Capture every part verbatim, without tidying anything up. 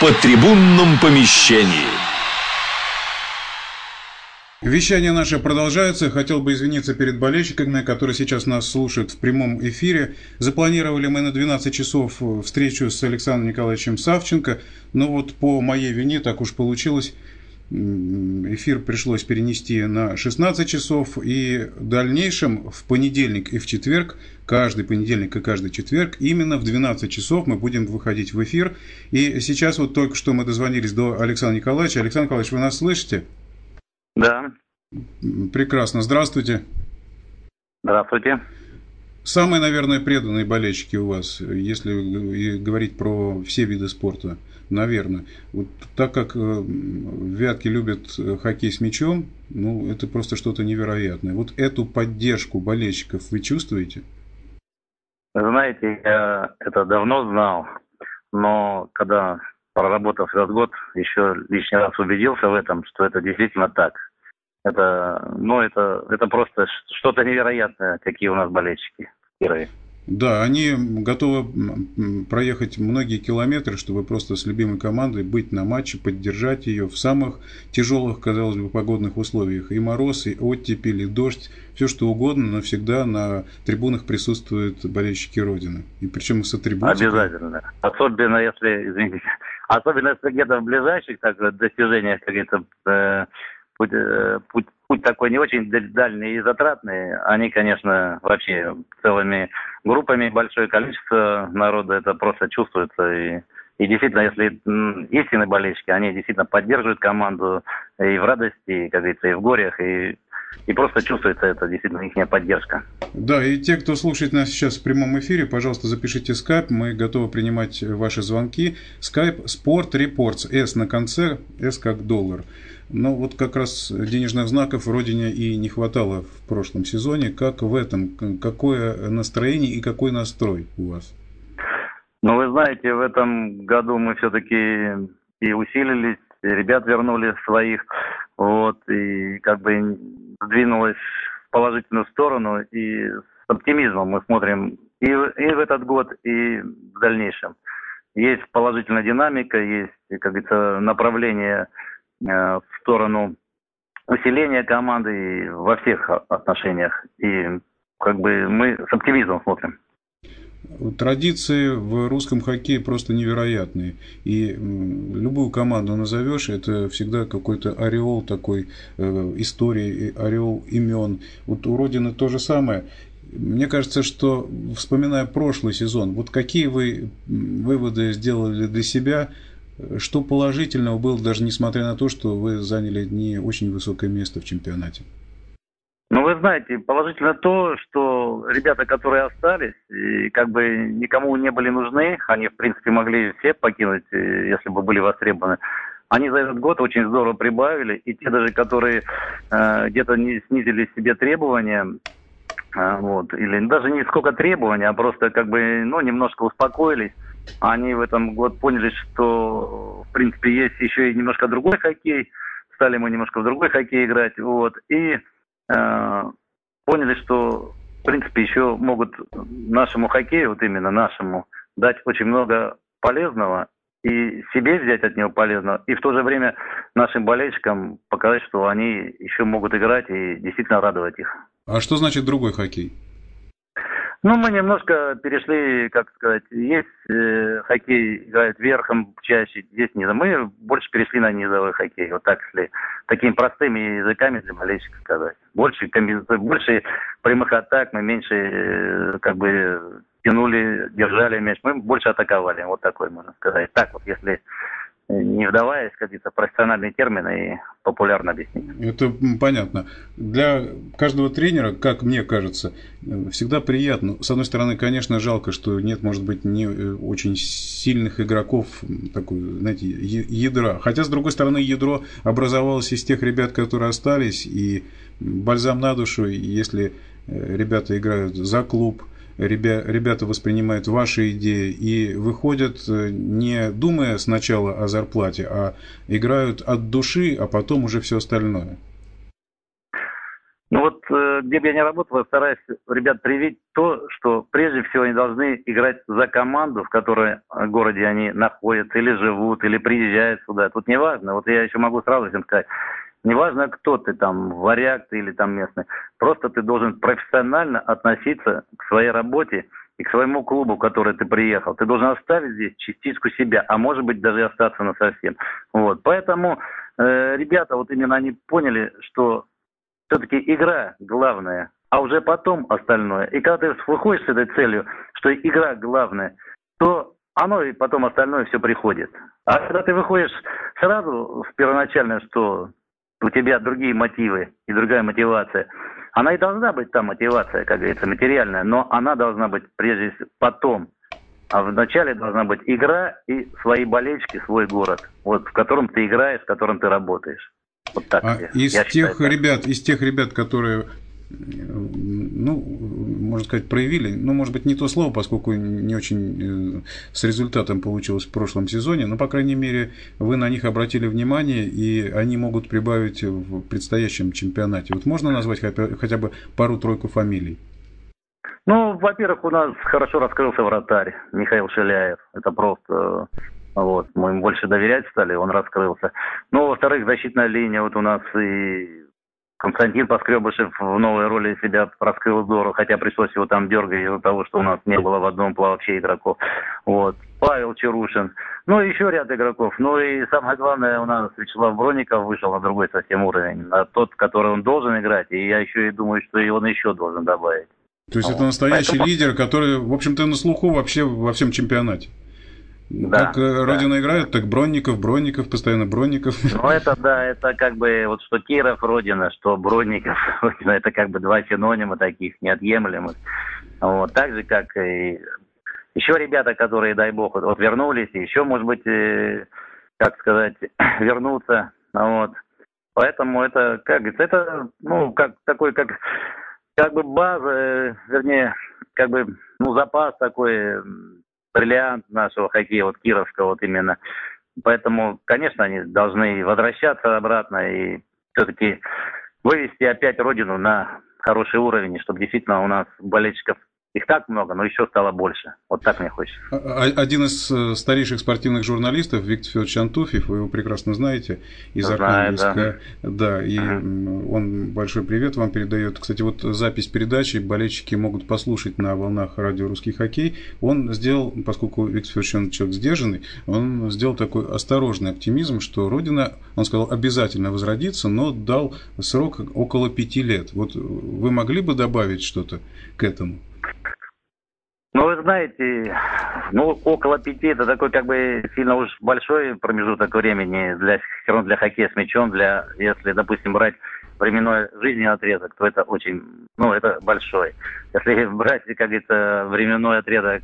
по трибунном помещении. Вещание наше продолжается. Хотел бы извиниться перед болельщиками, которые сейчас нас слушают в прямом эфире. Запланировали мы на двенадцать часов встречу с Александром Николаевичем Савченко, но вот по моей вине так уж получилось. Эфир пришлось перенести на шестнадцать часов, и в дальнейшем в понедельник и в четверг, каждый понедельник и каждый четверг, именно в двенадцать часов мы будем выходить в эфир. И сейчас вот только что мы дозвонились до Александра Николаевича. Александр Николаевич, вы нас слышите? Да. Прекрасно. Здравствуйте. Здравствуйте. Самые, наверное, преданные болельщики у вас, если говорить про все виды спорта, наверное. Вот так как вятки любят хоккей с мячом, ну, это просто что-то невероятное. Вот эту поддержку болельщиков вы чувствуете? Знаете, я это давно знал, но когда, проработав этот год, еще лишний раз убедился в этом, что это действительно так. Это, ну, это, это просто что-то невероятное, какие у нас болельщики в Кирове. Да, они готовы проехать многие километры, чтобы просто с любимой командой быть на матче, поддержать ее в самых тяжелых, казалось бы, погодных условиях. И мороз, и оттепель, и дождь, все что угодно, но всегда на трибунах присутствуют болельщики Родины. И причем с атрибутикой. Обязательно. Особенно если, извините, особенно если где-то в ближайших так, достижениях каких-то... Э, Путь, путь, путь такой не очень дальний и затратный. Они, конечно, вообще целыми группами, большое количество народа это просто чувствуется. И, и действительно, если истинные болельщики, они действительно поддерживают команду и в радости, и, как говорится, и в горях, и... И просто чувствуется это, действительно, их поддержка. Да, и те, кто слушает нас сейчас в прямом эфире, пожалуйста, запишите скайп. Мы готовы принимать ваши звонки. Скайп Sport Reports. S на конце, S как доллар. Но вот как раз денежных знаков Родине и не хватало в прошлом сезоне. Как в этом? Какое настроение и какой настрой у вас? Ну, вы знаете, в этом году мы все-таки и усилились, и ребят вернули своих. Вот, и как бы сдвинулось в положительную сторону, и с оптимизмом мы смотрим и, и в этот год, и в дальнейшем. Есть положительная динамика, есть, как говорится, направление э, в сторону усиления команды во всех отношениях. И как бы мы с оптимизмом смотрим. Традиции в русском хоккее просто невероятные. И любую команду назовешь, это всегда какой-то ореол такой э, истории, ореол имен. Вот у Родины то же самое. Мне кажется, что, вспоминая прошлый сезон, вот какие вы выводы сделали для себя, что положительного было, даже несмотря на то, что вы заняли не очень высокое место в чемпионате? Ну, вы знаете, положительно то, что ребята, которые остались, и как бы никому не были нужны, они, в принципе, могли все покинуть, если бы были востребованы. Они за этот год очень здорово прибавили, и те даже, которые э, где-то не снизили себе требования, э, вот, или даже не сколько требований, а просто как бы, ну, немножко успокоились. Они в этом год поняли, что, в принципе, есть еще и немножко другой хоккей, стали мы немножко в другой хоккей играть, вот, и... поняли, что, в принципе, еще могут нашему хоккею, вот именно нашему, дать очень много полезного и себе взять от него полезного, и в то же время нашим болельщикам показать, что они еще могут играть и действительно радовать их. А что значит другой хоккей? Ну, мы немножко перешли, как сказать, есть э, хоккей играют верхом чаще, здесь низом. Мы больше перешли на низовой хоккей, вот так, если такими простыми языками для болельщиков сказать. Больше комбинаций, больше прямых атак, мы меньше э, как бы тянули, держали мяч, мы больше атаковали, вот такой можно сказать. Так вот, если... не вдаваясь в какие-то профессиональные термины и популярно объяснить. Это понятно. Для каждого тренера, как мне кажется, всегда приятно. С одной стороны, конечно, жалко, что нет, может быть, не очень сильных игроков, такой, знаете, ядра. Хотя, с другой стороны, ядро образовалось из тех ребят, которые остались, и бальзам на душу, если ребята играют за клуб, ребята воспринимают ваши идеи и выходят, не думая сначала о зарплате, а играют от души, а потом уже все остальное. Ну вот где бы я ни работал, я стараюсь ребят привить то, что прежде всего они должны играть за команду, в которой городе они находятся, или живут, или приезжают сюда. Тут не важно. Вот я еще могу сразу всем сказать. Неважно, кто ты там, варяг ты или там местный. Просто ты должен профессионально относиться к своей работе и к своему клубу, в который ты приехал. Ты должен оставить здесь частичку себя, а может быть даже остаться насовсем. Вот. Поэтому э, ребята, вот именно они поняли, что все-таки игра главная, а уже потом остальное. И когда ты выходишь с этой целью, что игра главная, то оно и потом остальное все приходит. А когда ты выходишь сразу в первоначальное, что... у тебя другие мотивы и другая мотивация. Она и должна быть, та мотивация, как говорится, материальная, но она должна быть прежде всего потом. А вначале должна быть игра и свои болельщики, свой город, вот, в котором ты играешь, в котором ты работаешь. Вот так. А из, я тех считаю, ребят, из тех ребят, которые, ну, можно сказать, проявили, ну, может быть, не то слово, поскольку не очень с результатом получилось в прошлом сезоне, но, по крайней мере, вы на них обратили внимание, и они могут прибавить в предстоящем чемпионате. Вот можно назвать хотя бы пару-тройку фамилий? Ну, во-первых, у нас хорошо раскрылся вратарь Михаил Шеляев. Это просто... Вот, мы им больше доверять стали, он раскрылся. Ну, во-вторых, защитная линия вот у нас и... Константин Поскребышев в новой роли себя раскрыл здорово, хотя пришлось его там дергать из-за того, что у нас не было в одном плавче игроков. Вот. Павел Черушин. Ну, еще ряд игроков. Ну, и самое главное, у нас Вячеслав Бронников вышел на другой совсем уровень. На тот, который он должен играть. И я еще и думаю, что и он еще должен добавить. То есть, вот. Это настоящий Поэтому... лидер, который, в общем-то, на слуху вообще во всем чемпионате. Да, как да. Родина играет, так Бронников, Бронников, постоянно Бронников. Ну, это да, это как бы вот что Киров Родина, что Бронников Родина, это как бы два синонима таких неотъемлемых. Вот, так же, как и еще ребята, которые, дай бог, вот, вот вернулись, и еще, может быть, э, как сказать, вернутся. Вот. Поэтому это, как говорится, это, ну, как такой, как, как бы база, вернее, как бы, ну, запас такой. Бриллиант нашего хоккея, вот кировского вот именно. Поэтому, конечно, они должны возвращаться обратно и все-таки вывести опять родину на хороший уровень, чтобы действительно у нас болельщиков их так много, но еще стало больше. Вот так мне хочется. Один из старейших спортивных журналистов, Виктор Федорович Антуфьев, вы его прекрасно знаете, из Знаю, Архангельска. Да, да и uh-huh. он большой привет вам передает. Кстати, вот запись передачи болельщики могут послушать на волнах радио «Русский хоккей». Он сделал, поскольку Виктор Федорович человек сдержанный, он сделал такой осторожный оптимизм, что Родина, он сказал, обязательно возродится, но дал срок около пяти лет. Вот вы могли бы добавить что-то к этому? Ну, вы знаете, ну, около пяти, это такой, как бы, сильно уж большой промежуток времени для, все равно для хоккея с мячом, для, если, допустим, брать временной жизненный отрезок, то это очень, ну, это большой. Если брать, как говорится, временной отрезок,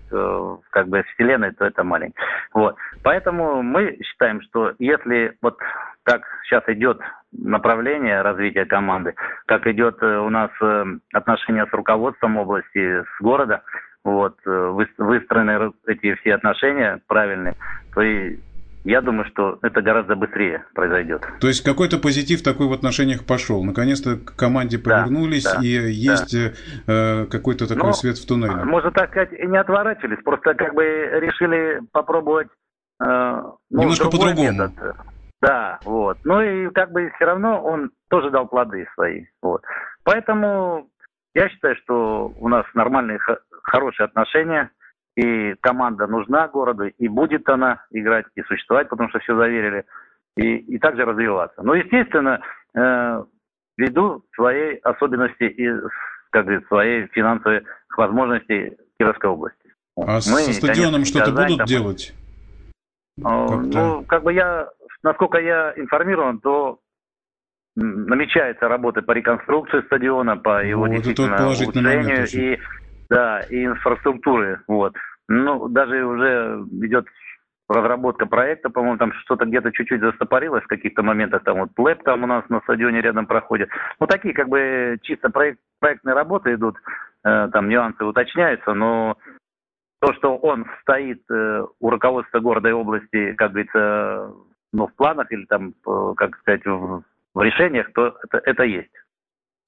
как бы, вселенной, то это маленький. Вот. Поэтому мы считаем, что если вот как сейчас идет направление развития команды, как идет у нас отношения с руководством области, с города, вот, выстроены эти все отношения правильные, то и я думаю, что это гораздо быстрее произойдет. То есть какой-то позитив такой в отношениях пошел. Наконец-то к команде повернулись, да, да, и есть да. э, какой-то такой, ну, свет в туннеле. Можно так сказать, не отворачивались, просто как бы решили попробовать э, ну, немножко по-другому. Метод. Да, вот. Ну и как бы все равно он тоже дал плоды свои. Вот. Поэтому я считаю, что у нас нормальные хорошие отношения, и команда нужна городу, и будет она играть, и существовать, потому что все заверили, и, и также развиваться. Но, естественно, э, ввиду своей особенности и, как говорится, своей финансовой возможности Кировской области. А мы, со стадионом, конечно, что-то Казань, будут там, делать? Э, ну, как бы я, насколько я информирован, то намечается работа по реконструкции стадиона, по его вот действительно улучшению, и Да, и инфраструктуры, вот. Ну, даже уже идет разработка проекта, по-моему, там что-то где-то чуть-чуть застопорилось в каких-то моментах, там вот ЛЭП там у нас на стадионе рядом проходит. Ну, такие как бы чисто проект, проектные работы идут, э, там нюансы уточняются, но то, что он стоит э, у руководства города и области, как говорится, ну, в планах или там, как сказать, в, в решениях, то это, это есть.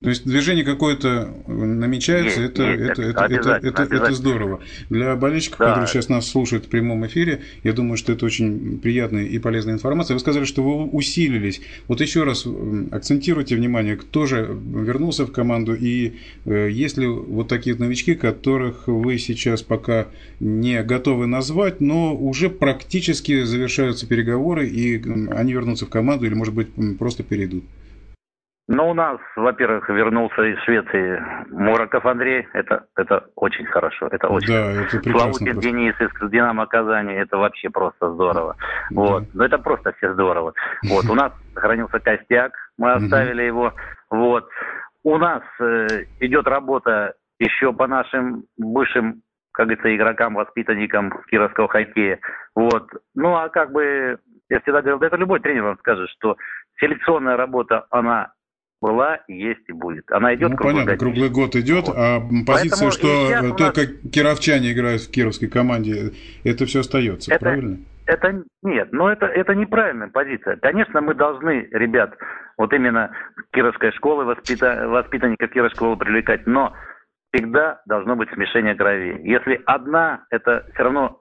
То есть движение какое-то намечается, есть, это, есть, это, это, обязательно, это, обязательно. это здорово. Для болельщиков, да. которые сейчас нас слушают в прямом эфире, я думаю, что это очень приятная и полезная информация. Вы сказали, что вы усилились. Вот еще раз акцентируйте внимание, кто же вернулся в команду, и есть ли вот такие новички, которых вы сейчас пока не готовы назвать, но уже практически завершаются переговоры, и они вернутся в команду или, может быть, просто перейдут? Ну, у нас, во-первых, вернулся из Швеции Мураков Андрей. Это, это очень хорошо. Это очень да, хорошо. Это Славутин Денис из Динамо Казани. Это вообще просто здорово. Да. Вот. Да. Это просто все здорово. Вот. У нас сохранился Костяк. Мы оставили его. Вот. У нас э, идет работа еще по нашим бывшим, как говорится, игрокам, воспитанникам кировского хоккея. Вот. Ну, а как бы, я всегда говорил, да это любой тренер вам скажет, что селекционная работа, она была, есть и будет. Она идет ну, круглый понятно, год. Круглый год идет, вот. А позиция, поэтому что то, нас... как кировчане играют в кировской команде, это все остается, это, правильно? Это нет, но это, это неправильная позиция. Конечно, мы должны, ребят, вот именно кировской школы, воспита... воспитанников кировской школы привлекать, но всегда должно быть смешение крови. Если одна, это все равно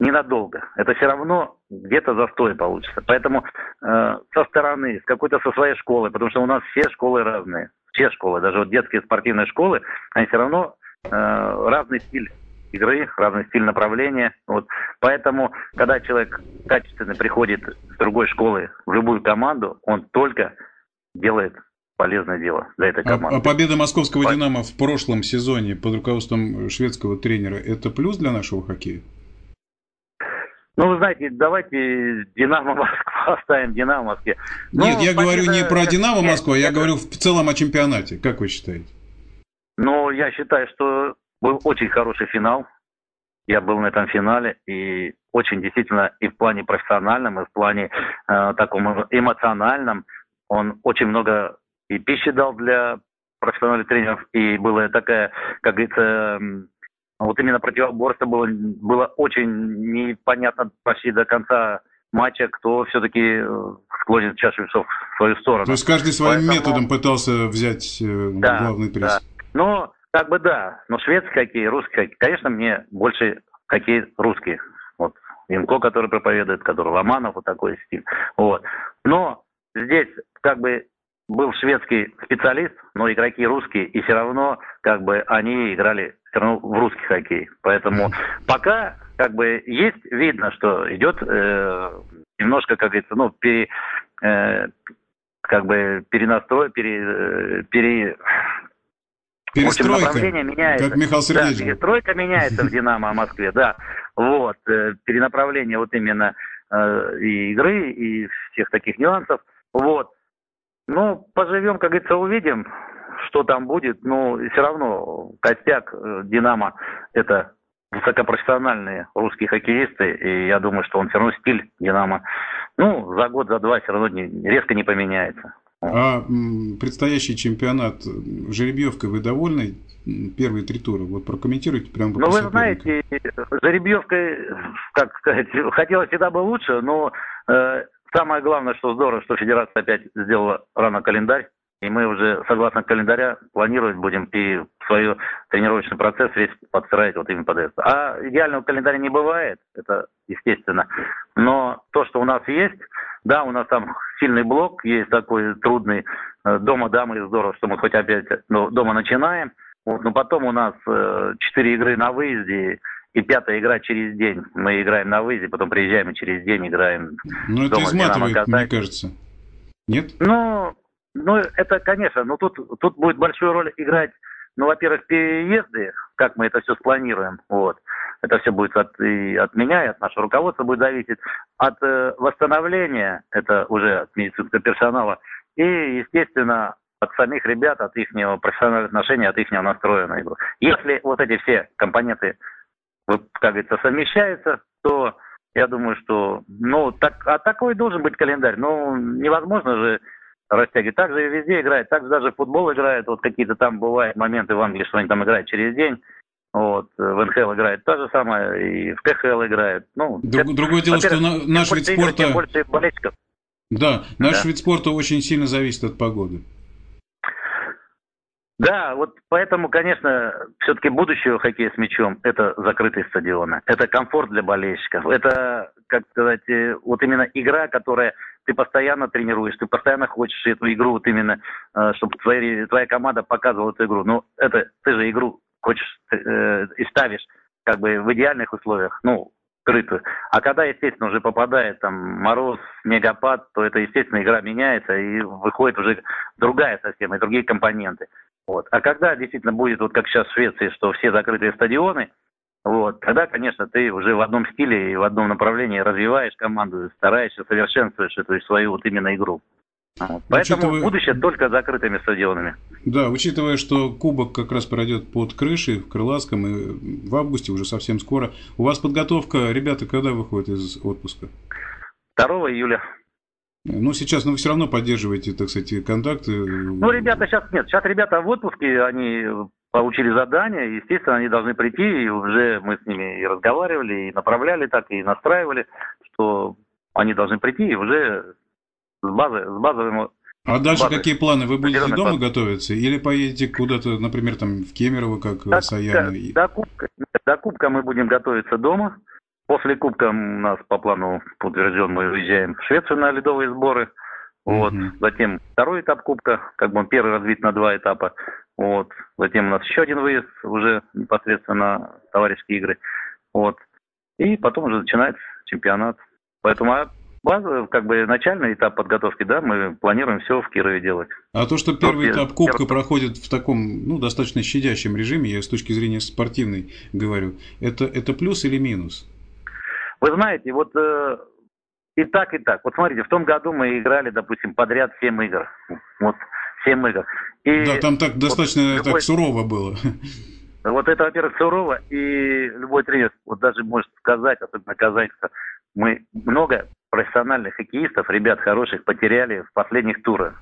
ненадолго. Это все равно где-то застой получится. Поэтому э, со стороны, с какой-то со своей школы, потому что у нас все школы разные. Все школы, даже вот детские спортивные школы, они все равно э, разный стиль игры, разный стиль направления. Вот. Поэтому, когда человек качественно приходит с другой школы в любую команду, он только делает полезное дело для этой команды. А, а победа московского По... «Динамо» в прошлом сезоне под руководством шведского тренера – это плюс для нашего хоккея? Ну, вы знаете, давайте «Динамо Москва» оставим, «Динамо Москве». Но нет, я говорю не про «Динамо Москва», я это... говорю в целом о чемпионате. Как вы считаете? Ну, я считаю, что был очень хороший финал. Я был на этом финале. И очень действительно и в плане профессиональном, и в плане э, таком эмоциональном. Он очень много и пищи дал для профессиональных тренеров. И была такая, как говорится... Вот именно противоборство было, было очень непонятно почти до конца матча, кто все-таки склонит чашу весов в свою сторону. То есть каждый своим Поэтому... методом пытался взять да, главный приз. Да. Ну, как бы да. Но шведский хоккей, русский хоккей. Конечно, мне больше хоккей русский. Вот Инко, который проповедует, который Ломанов, вот такой стиль. Вот. Но здесь как бы... был шведский специалист, но игроки русские, и все равно, как бы, они играли все равно в русский хоккей. Поэтому пока, как бы, есть, видно, что идет э, немножко, как говорится, ну, пере, э, как бы, перенастрой, пере... Э, пере... Перестройка, в общем, направление меняется. Как Михаил Сергеевич. Да, перестройка меняется в «Динамо» Москве, да. Вот, э, перенаправление вот именно э, и игры, и всех таких нюансов. Вот. Ну, поживем, как говорится, увидим, что там будет. Но все равно костяк «Динамо» – это высокопрофессиональные русские хоккеисты. И я думаю, что он все равно стиль «Динамо». Ну, за год, за два все равно резко не поменяется. А предстоящий чемпионат жеребьевкой вы довольны? Первые три тура. Вот прокомментируйте прямо по Ну, вы знаете, жеребьевкой, как сказать, хотелось всегда бы лучше, но... Э, Самое главное, что здорово, что федерация опять сделала рано календарь, и мы уже, согласно календаря, планировать будем и свой тренировочный процесс весь подстраивать вот именно под это. А идеального календаря не бывает, это естественно. Но то, что у нас есть, да, у нас там сильный блок, есть такой трудный. Дома, да, мы здорово, что мы хоть опять ну, дома начинаем. Вот, но потом у нас четыре игры на выезде. И пятая игра через день. Мы играем на выезде, потом приезжаем и через день играем. Ну, это изматывает, мне кажется. Нет? Ну, ну это, конечно. Но тут, тут будет большую роль играть, ну, во-первых, переезды, как мы это все спланируем. Вот. Это все будет от, и от меня, и от нашего руководства будет зависеть. От э, восстановления, это уже от медицинского персонала. И, естественно, от самих ребят, от их профессиональных отношений, от их настроя на игру. Если вот эти все компоненты... вот, как говорится, совмещается, то я думаю, что... Ну, так, а такой должен быть календарь. Ну, невозможно же растягивать. Так же и везде играет. Так же даже в футбол играет. Вот какие-то там бывают моменты в Англии, что они там играют через день. Вот. В эн ха эл играет то же самое. И в ка ха эл играет. Ну, Друг, это, другое дело, что на, наш вид спорта... Игр, тем больше болельщиков. Да, наш да. вид спорта очень сильно зависит от погоды. Да, вот поэтому, конечно, все-таки будущее хоккея с мячом – это закрытые стадионы, это комфорт для болельщиков, это, как сказать, вот именно игра, которая ты постоянно тренируешь, ты постоянно хочешь эту игру, вот именно, чтобы твоя, твоя команда показывала эту игру. Ну, это ты же игру хочешь э, и ставишь как бы в идеальных условиях, ну, крытую. А когда, естественно, уже попадает там мороз, снегопад, то это, естественно, игра меняется и выходит уже другая совсем, и другие компоненты. Вот. А когда действительно будет, вот как сейчас в Швеции, что все закрытые стадионы, вот, тогда, конечно, ты уже в одном стиле и в одном направлении развиваешь команду, стараешься, совершенствуешь эту свою вот именно игру. Вот. Поэтому учитывая... будущее только закрытыми стадионами. Да, учитывая, что кубок как раз пройдет под крышей в Крылатском и в августе, уже совсем скоро. У вас подготовка, ребята, когда выходит из отпуска? второго июля. Ну, сейчас, но ну, вы все равно поддерживаете, так сказать, контакты. Ну, ребята сейчас нет. Сейчас ребята в отпуске, они получили задание, естественно, они должны прийти, и уже мы с ними и разговаривали, и направляли так, и настраивали, что они должны прийти, и уже с базы, с базовым... А дальше базой. Какие планы? Вы будете дома базы. Готовиться? Или поедете куда-то, например, там в Кемерово, как до, Саяна? До, до, кубка, до Кубка мы будем готовиться дома. После Кубка у нас по плану утвержден, мы уезжаем в Швецию на ледовые сборы. Вот. Mm-hmm. Затем второй этап Кубка, как бы он первый разбит на два этапа. Вот. Затем у нас еще один выезд уже непосредственно на товарищеские игры. Вот. И потом уже начинается чемпионат. Поэтому базовый, как бы начальный этап подготовки, да, мы планируем все в Кирове делать. А то, что первый этап Кубка первый... проходит в таком, ну, достаточно щадящем режиме, я с точки зрения спортивной говорю, это, это плюс или минус? Вы знаете, вот э, и так, и так. Вот смотрите, в том году мы играли, допустим, подряд семь игр. Вот, семь игр. И да, там так достаточно вот, так любой... сурово было. Вот это, во-первых, сурово, и любой тренер, вот даже может сказать, особенно казаньца, мы много профессиональных хоккеистов, ребят хороших, потеряли в последних турах.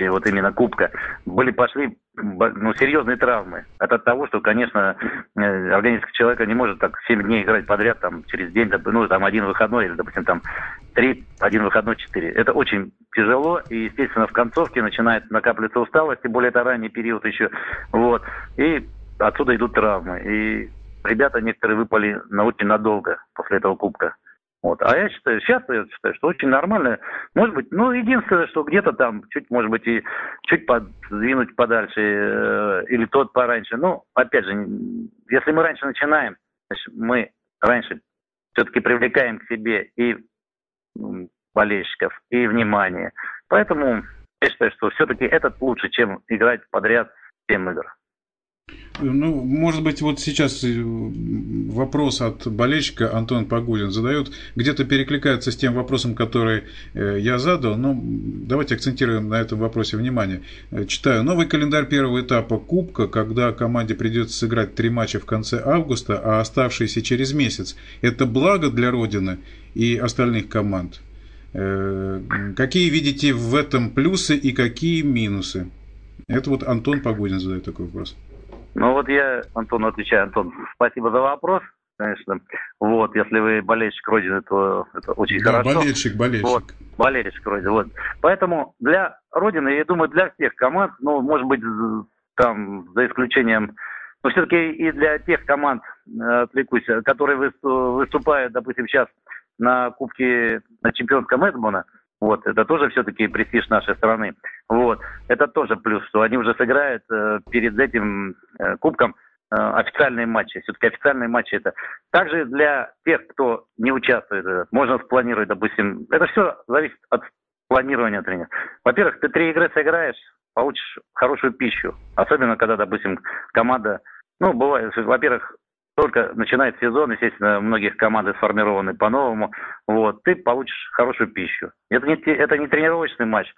Вот именно Кубка, были пошли ну, серьезные травмы. Это от того, что, конечно, организм человека не может так семь дней играть подряд, там, через день, ну, там, один выходной, или, допустим, там, три, один выходной, четыре. Это очень тяжело, и, естественно, в концовке начинает накапливаться усталость, тем более это ранний период еще, вот, и отсюда идут травмы. И ребята некоторые выпали на очень надолго после этого Кубка. Вот. А я считаю, сейчас я считаю, что очень нормально. Может быть, ну, единственное, что где-то там чуть, может быть, и чуть подвинуть подальше э, или тот пораньше. Ну, опять же, если мы раньше начинаем, значит, мы раньше все-таки привлекаем к себе и болельщиков, и внимание. Поэтому я считаю, что все-таки этот лучше, чем играть подряд семь игр. Ну, может быть, вот сейчас вопрос от болельщика Антон Погодин задает, где-то перекликается с тем вопросом, который я задал, но давайте акцентируем на этом вопросе внимание. Читаю. Новый календарь первого этапа Кубка, когда команде придется сыграть три матча в конце августа, а оставшиеся через месяц, это благо для Родины и остальных команд. Какие видите в этом плюсы и какие минусы? Это вот Антон Погодин задает такой вопрос. Ну вот я Антону отвечаю. Антон, спасибо за вопрос, конечно. Вот, если вы болельщик Родины, то это очень да, хорошо. болельщик, болельщик. Вот, болельщик Родины, вот. Поэтому для Родины, я думаю, для всех команд, ну, может быть, там, за исключением, но все-таки и для тех команд, отвлекусь, которые выступают, допустим, сейчас на Кубке, на чемпионском Эдмона, вот, это тоже все-таки престиж нашей страны. Вот, это тоже плюс, что они уже сыграют э, перед этим э, кубком э, официальные матчи. Все-таки официальные матчи это. Также для тех, кто не участвует, можно спланировать, допустим, это все зависит от планирования тренера. Во-первых, ты три игры сыграешь, получишь хорошую пищу. Особенно, когда, допустим, команда, ну, бывает, во-первых, только начинает сезон, естественно, многих команды сформированы по-новому, вот, ты получишь хорошую пищу. Это не, это не тренировочный матч,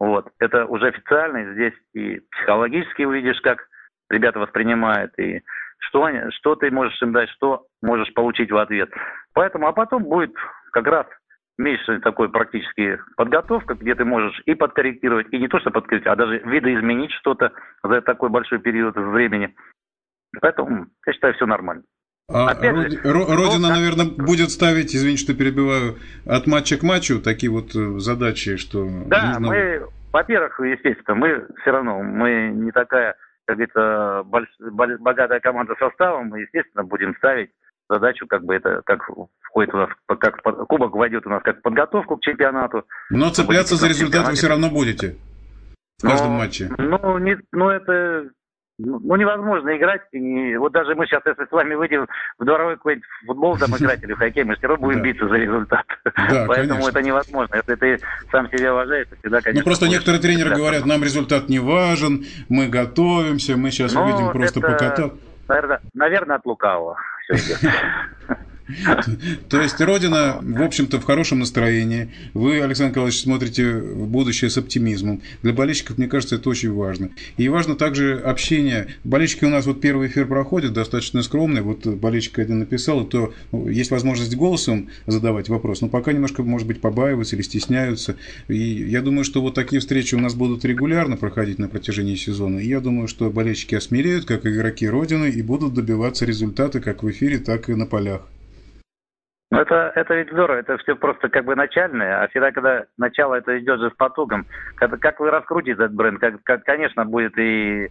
вот, это уже официальный, здесь и психологически увидишь, как ребята воспринимают, и что, что ты можешь им дать, что можешь получить в ответ. Поэтому, а потом будет как раз месячная такой практически подготовка, где ты можешь и подкорректировать, и не то, что подкорректировать, а даже видоизменить что-то за такой большой период времени. Поэтому, я считаю, все нормально. А Роди... же, Родина, ну, наверное, да. будет ставить, извините, что перебиваю, от матча к матчу такие вот задачи, что... Да, нужно... мы, во-первых, естественно, мы все равно, мы не такая как говорится, больш... богатая команда составом, мы, естественно, будем ставить задачу, как бы это, как входит у нас, как кубок войдет у нас как подготовку к чемпионату. Но цепляться за результат вы все равно будете в каждом но, матче. Ну, не, ну это... Ну, невозможно играть. И вот даже мы сейчас, если с вами выйдем в дворовой какой-нибудь футбол там играть или в хоккей, мы все равно будем да. биться за результат. Да, поэтому конечно. Это невозможно. Если ты сам себя уважаешь, то всегда, конечно... Ну, просто некоторые тренеры всегда... говорят, нам результат не важен, мы готовимся, мы сейчас ну, увидим просто это... покататься. Наверное, наверное, от лукавого все идет. То есть Родина, в общем-то, в хорошем настроении. Вы, Александр Николаевич, смотрите в будущее с оптимизмом. Для болельщиков, мне кажется, это очень важно. И важно также общение. Болельщики у нас вот первый эфир проходит, достаточно скромный. Вот болельщик один написал, то есть возможность голосом задавать вопрос. Но пока немножко, может быть, побаиваются или стесняются. И я думаю, что вот такие встречи у нас будут регулярно проходить на протяжении сезона. И я думаю, что болельщики осмелеют, как игроки Родины, и будут добиваться результата как в эфире, так и на полях. Ну, это, это ведь здорово, это все просто как бы начальное, а всегда, когда начало это идет же с потугом, как, как вы раскрутите этот бренд, как, как, конечно, будет и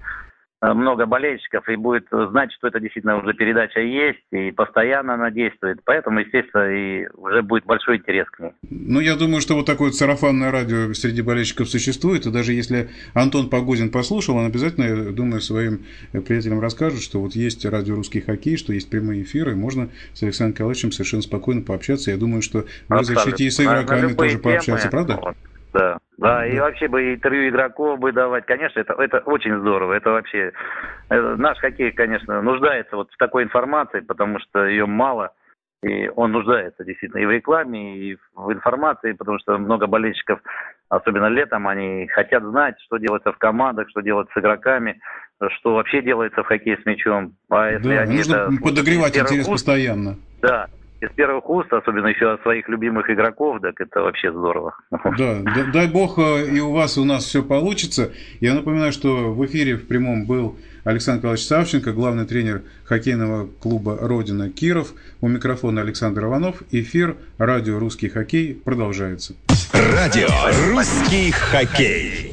много болельщиков, и будет знать, что это действительно уже передача есть, и постоянно она действует. Поэтому, естественно, и уже будет большой интерес к ней. Ну, я думаю, что вот такое вот сарафанное радио среди болельщиков существует, и даже если Антон Погодин послушал, он обязательно, я думаю, своим приятелям расскажет, что вот есть радио «Русский хоккей», что есть прямые эфиры, можно с Александром Николаевичем совершенно спокойно пообщаться. Я думаю, что вы защитите и с игроками тоже пообщаться, правда? Да, да, и вообще бы интервью игроков бы давать, конечно, это, это очень здорово, это вообще, это, наш хоккей, конечно, нуждается вот в такой информации, потому что ее мало, и он нуждается действительно и в рекламе, и в информации, потому что много болельщиков, особенно летом, они хотят знать, что делается в командах, что делается с игроками, что вообще делается в хоккее с мячом. А если да, они нужно это, подогревать интерес вкус, постоянно. Да. Из первых уст, особенно еще от своих любимых игроков, так это вообще здорово. Да, дай бог и у вас, и у нас все получится. Я напоминаю, что в эфире в прямом был Александр Николаевич Савченко, главный тренер хоккейного клуба «Родина» Киров. У микрофона Александр Иванов. Эфир «Радио Русский хоккей» продолжается. Радио «Русский хоккей».